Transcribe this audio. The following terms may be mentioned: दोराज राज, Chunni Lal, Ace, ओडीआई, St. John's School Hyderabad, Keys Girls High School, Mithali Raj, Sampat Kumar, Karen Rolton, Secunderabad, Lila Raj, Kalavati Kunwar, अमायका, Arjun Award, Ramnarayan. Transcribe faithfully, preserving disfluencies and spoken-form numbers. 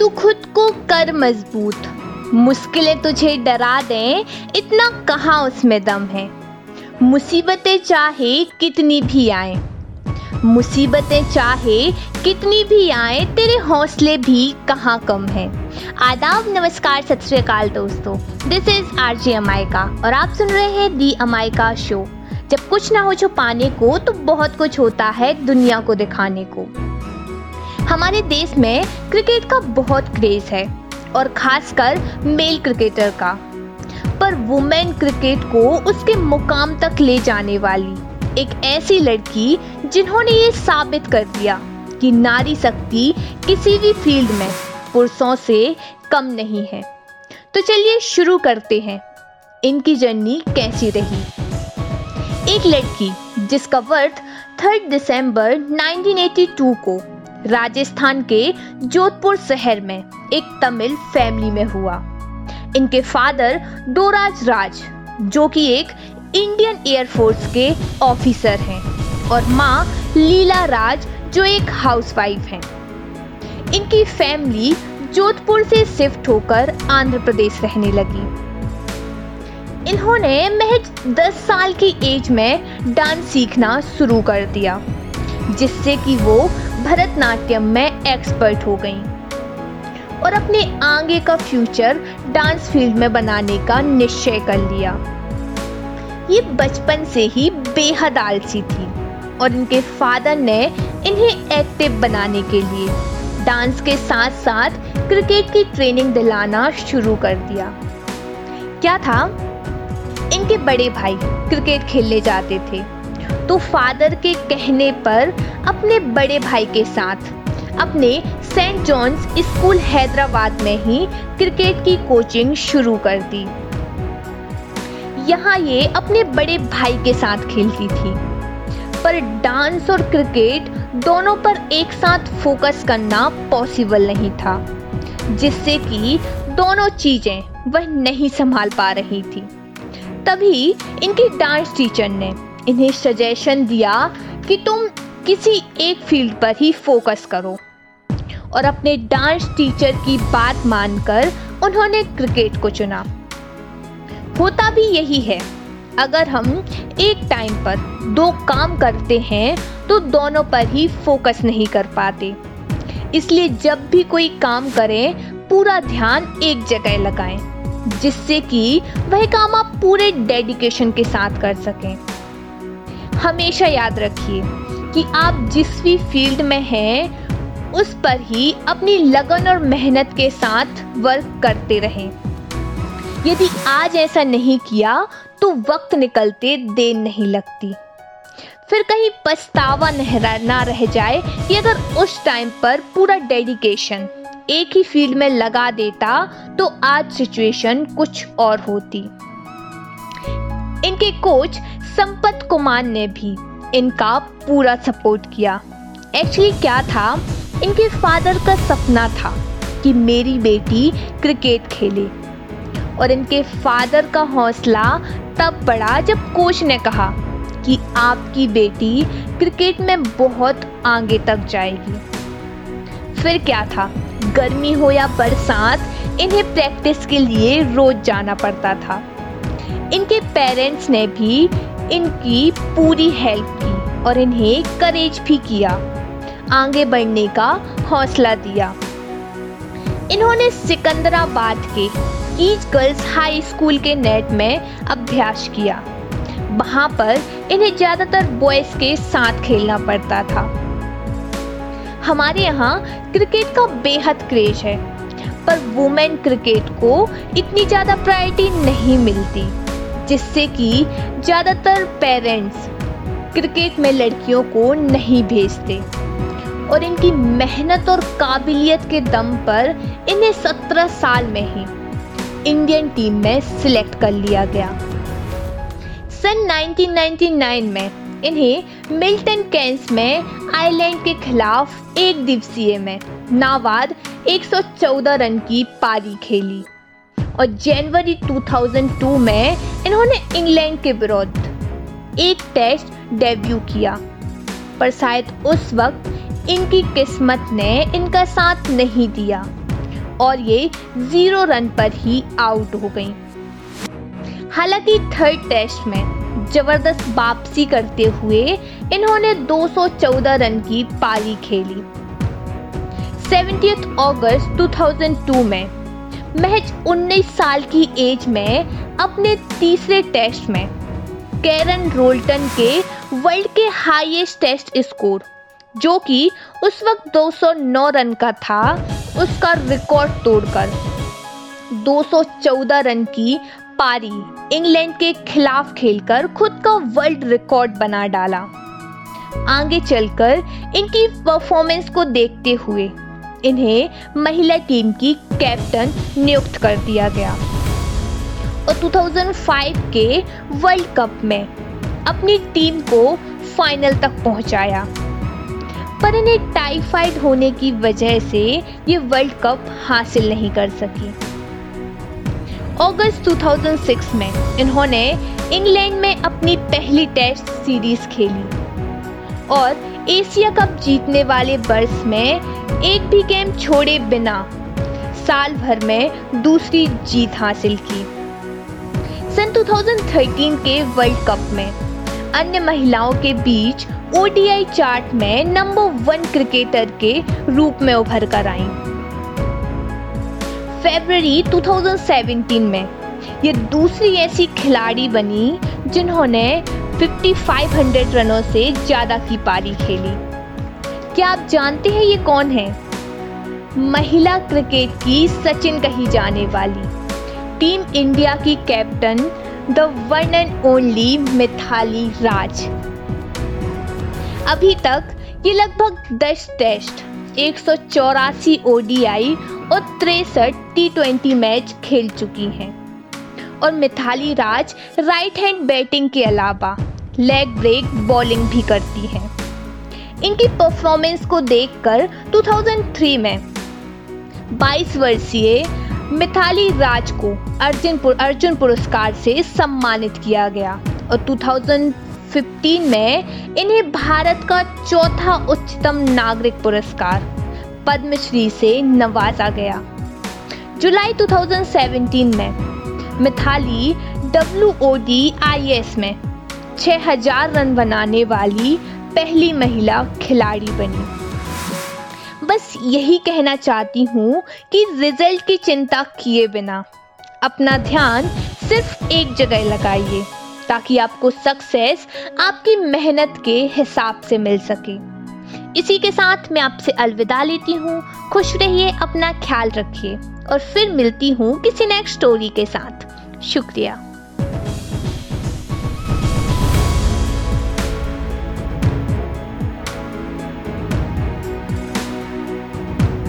तू खुद को कर मजबूत, मुश्किलें तुझे डरा दें इतना कहाँ उसमें दम है। मुसीबतें चाहे कितनी भी आए, मुसीबतें चाहे कितनी भी आए, तेरे हौसले भी कहाँ कम है। आदाब, नमस्कार, सत श्री अकाल दोस्तों, this is R J अमायका और आप सुन रहे हैं दी अमायका शो। जब कुछ ना हो जो पाने को तो बहुत कुछ होता है दुनिया को दिखाने को। हमारे देश में क्रिकेट का बहुत क्रेज़ है और खासकर मेल क्रिकेटर का, पर वुमेन क्रिकेट को उसके मुकाम तक ले जाने वाली एक ऐसी लड़की जिन्होंने ये साबित कर दिया कि नारी शक्ति किसी भी फील्ड में पुरुषों से कम नहीं है। तो चलिए शुरू करते हैं, इनकी जर्नी कैसी रही। एक लड़की जिसका बर्थ तीन दिसंबर उन्नीस सौ बयासी को राजस्थान के जोधपुर शहर में एक तमिल फैमिली में हुआ। इनके फादर दोराज राज, जो कि एक इंडियन एयरफोर्स के ऑफिसर हैं, और माँ लीला राज, जो एक हाउसवाइफ हैं। इनकी फैमिली जोधपुर से शिफ्ट होकर आंध्र प्रदेश रहने लगी। इन्होंने महज दस साल की एज में डांस सीखना शुरू कर दिया, जिससे कि वो भरतनाट्यम में एक्सपर्ट हो गईं और अपने आगे का फ्यूचर डांस फील्ड में बनाने का निश्चय कर लिया। ये बचपन से ही बेहद आलसी थी और इनके फादर ने इन्हें एक्टिव बनाने के लिए डांस के साथ साथ क्रिकेट की ट्रेनिंग दिलाना शुरू कर दिया। क्या था, इनके बड़े भाई क्रिकेट खेलने जाते थे तो फादर के कहने पर अपने बड़े भाई के साथ अपने सेंट जॉन्स स्कूल हैदराबाद में ही क्रिकेट की कोचिंग शुरू कर दी। यहाँ ये अपने बड़े भाई के साथ खेलती थी, पर डांस और क्रिकेट दोनों पर एक साथ फोकस करना पॉसिबल नहीं था, जिससे कि दोनों चीज़ें वह नहीं संभाल पा रही थी। तभी इनकी डांस टीचर ने इन्हें सजेशन दिया कि तुम किसी एक फील्ड पर ही फोकस करो, और अपने डांस टीचर की बात मानकर उन्होंने क्रिकेट को चुना। होता भी यही है, अगर हम एक टाइम पर दो काम करते हैं तो दोनों पर ही फोकस नहीं कर पाते। इसलिए जब भी कोई काम करें पूरा ध्यान एक जगह लगाएं, जिससे कि वह काम आप पूरे डेडिकेशन के साथ कर सकें। हमेशा याद रखिए कि आप जिस भी फील्ड में हैं उस पर ही अपनी लगन और मेहनत के साथ वर्क करते रहें। यदि आज ऐसा नहीं किया तो वक्त निकलते देर नहीं लगती, फिर कहीं पछतावा ना रह जाए कि अगर उस टाइम पर पूरा डेडिकेशन एक ही फील्ड में लगा देता तो आज सिचुएशन कुछ और होती। इनके कोच संपत कुमार ने भी इनका पूरा सपोर्ट किया। एक्चुअली क्या था, इनके फादर का सपना था कि मेरी बेटी क्रिकेट खेले, और इनके फादर का हौसला तब बढ़ा जब कोच ने कहा कि आपकी बेटी क्रिकेट में बहुत आगे तक जाएगी। फिर क्या था, गर्मी हो या बरसात, इन्हें प्रैक्टिस के लिए रोज जाना पड़ता था। इनके पेरेंट्स ने भी इनकी पूरी हेल्प की और इन्हें करेज भी किया, आगे बढ़ने का हौसला दिया। इन्होंने सिकंदराबाद के कीज गर्ल्स हाई स्कूल के नेट में अभ्यास किया। वहाँ पर इन्हें ज़्यादातर बॉयज़ के साथ खेलना पड़ता था। हमारे यहाँ क्रिकेट का बेहद क्रेज है, पर वुमेन क्रिकेट को इतनी ज़्यादा प्रायोरिटी नहीं मिलती, जिससे कि ज़्यादातर पेरेंट्स क्रिकेट में लड़कियों को नहीं भेजते, और इनकी मेहनत और काबिलियत के दम पर इन्हें सत्रह साल में ही इंडियन टीम में सिलेक्ट कर लिया गया। सन उन्नीस सौ निन्यानवे में इन्हें मिल्टन कैन्स में आयरलैंड के खिलाफ एक दिवसीय में नाबाद एक सौ चौदह रन की पारी खेली, और जनवरी दो हज़ार दो में इन्होंने इंग्लैंड के विरुद्ध एक टेस्ट डेब्यू किया, पर शायद उस वक्त इनकी किस्मत ने इनका साथ नहीं दिया और ये जीरो रन पर ही आउट हो गई। हालांकि थर्ड टेस्ट में जबरदस्त वापसी करते हुए इन्होंने दो सौ चौदह रन की पारी खेली। सत्रह अगस्त दो हज़ार दो में महज उन्नीस साल की एज में अपने तीसरे टेस्ट में कैरन रोल्टन के वर्ल्ड के हाईएस्ट टेस्ट स्कोर, जो कि उस वक्त दो सौ नौ रन का था, उसका रिकॉर्ड तोड़कर दो सौ चौदह रन की पारी इंग्लैंड के खिलाफ खेलकर खुद का वर्ल्ड रिकॉर्ड बना डाला। आगे चलकर इनकी परफॉर्मेंस को देखते हुए इन्हें महिला टीम की कैप्टन नियुक्त कर दिया गया और दो हज़ार पाँच के वर्ल्ड कप में अपनी टीम को फाइनल तक पहुंचाया। पर इन्हें टाइफाइड होने की वजह से ये वर्ल्ड कप हासिल नहीं कर सकी। अगस्त दो हज़ार छह में इन्होंने इंग्लैंड में अपनी पहली टेस्ट सीरीज खेली और एशिया कप जीतने वाले वर्ष में एक भी गेम छोड़े बिना साल भर में दूसरी जीत हासिल की। सन दो हज़ार तेरह के वर्ल्ड कप में अन्य महिलाओं के बीच ओडीआई चार्ट में नंबर वन क्रिकेटर के रूप में उभर कर आईं। फरवरी दो हज़ार सत्रह में ये दूसरी ऐसी खिलाड़ी बनी जिन्होंने पचपन सौ रनों से ज़्यादा की पारी खेली। क्या आप जानते हैं ये कौन है? महिला क्रिकेट की सचिन कही जाने वाली टीम इंडिया की captain the one and only Mithali Raj. अभी तक ये लगभग दस टेस्ट, एक सौ चौरासी ओडीआई और तिरसठ टी ट्वेंटी मैच खेल चुकी हैं और Mithali Raj right hand batting के अलावा लेग ब्रेक बॉलिंग भी करती हैं। इनकी परफॉर्मेंस को देखकर दो हज़ार तीन में बाईस वर्षीय मिथाली राज को अर्जुन अर्जुन पुरस्कार से सम्मानित किया गया और दो हज़ार पंद्रह में इन्हें भारत का चौथा उच्चतम नागरिक पुरस्कार पद्म श्री से नवाजा गया। जुलाई दो हज़ार सत्रह में Mithali W O D I S में छह हज़ार रन बनाने वाली पहली महिला खिलाड़ी बनी। बस यही कहना चाहती हूँ कि रिजल्ट की चिंता किए बिना अपना ध्यान सिर्फ एक जगह लगाइए ताकि आपको सक्सेस आपकी मेहनत के हिसाब से मिल सके। इसी के साथ मैं आपसे अलविदा लेती हूँ। खुश रहिए, अपना ख्याल रखिए और फिर मिलती हूँ किसी नेक्स्ट स्टोरी के साथ। शुक्रिया।